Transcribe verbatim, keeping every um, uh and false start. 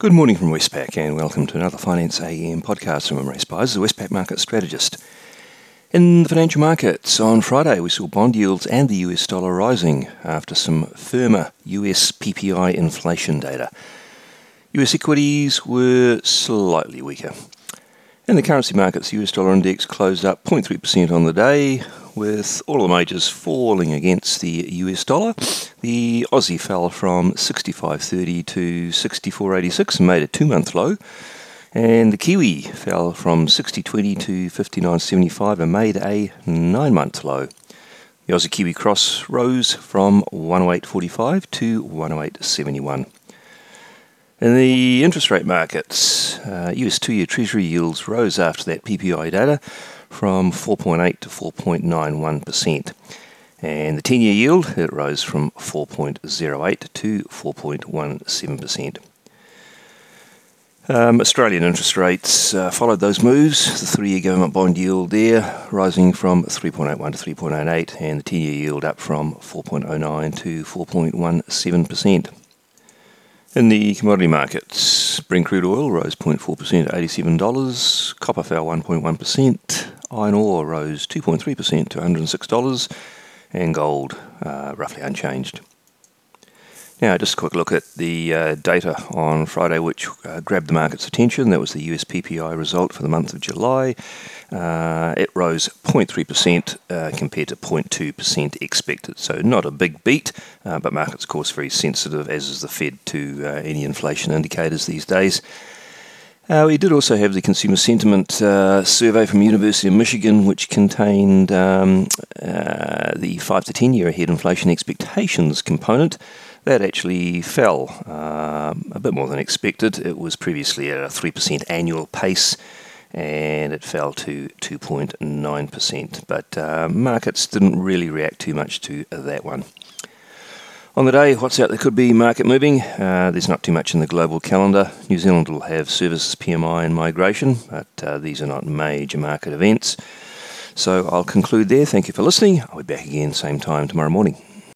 Good morning from Westpac and welcome to another Finance A M podcast from Emory Spies, the Westpac market strategist. In the financial markets on Friday, we saw bond yields and the U S dollar rising after some firmer U S P P I inflation data. U S equities were slightly weaker. In the currency markets, the U S dollar index closed up zero point three percent on the day, with all of the majors falling against the U S dollar. The Aussie fell from sixty-five thirty to sixty-four eighty-six and made a two-month low. And the Kiwi fell from sixty twenty to fifty-nine seventy-five and made a nine-month low. The Aussie Kiwi cross rose from one oh eight forty-five to one oh eight seventy-one. In the interest rate markets, uh, U S two-year Treasury yields rose after that P P I data from four point eight to four point nine one percent. And the ten-year yield, it rose from four point oh eight to four point one seven percent. Um, Australian interest rates uh, followed those moves. The three-year government bond yield there rising from three point eight one to three point eight eight, and the ten-year yield up from four point oh nine to four point one seven percent. In the commodity markets, Brent crude oil rose zero point four percent to eighty-seven dollars, copper fell one point one percent, iron ore rose two point three percent to one hundred six dollars, and gold uh, roughly unchanged. Now, just a quick look at the uh, data on Friday, which uh, grabbed the market's attention. That was the U S P P I result for the month of July. Uh, it rose zero point three percent uh, compared to zero point two percent expected. So not a big beat, uh, but markets, of course, very sensitive, as is the Fed, to uh, any inflation indicators these days. Uh, we did also have the Consumer Sentiment uh, survey from University of Michigan, which contained um, uh, the five to ten year ahead inflation expectations component. That actually fell uh, a bit more than expected. It was previously at a three percent annual pace, and it fell to two point nine percent. But uh, markets didn't really react too much to that one. On the day, what's out there could be market moving. Uh, there's not too much in the global calendar. New Zealand will have services, P M I and migration, but uh, these are not major market events. So I'll conclude there. Thank you for listening. I'll be back again same time tomorrow morning.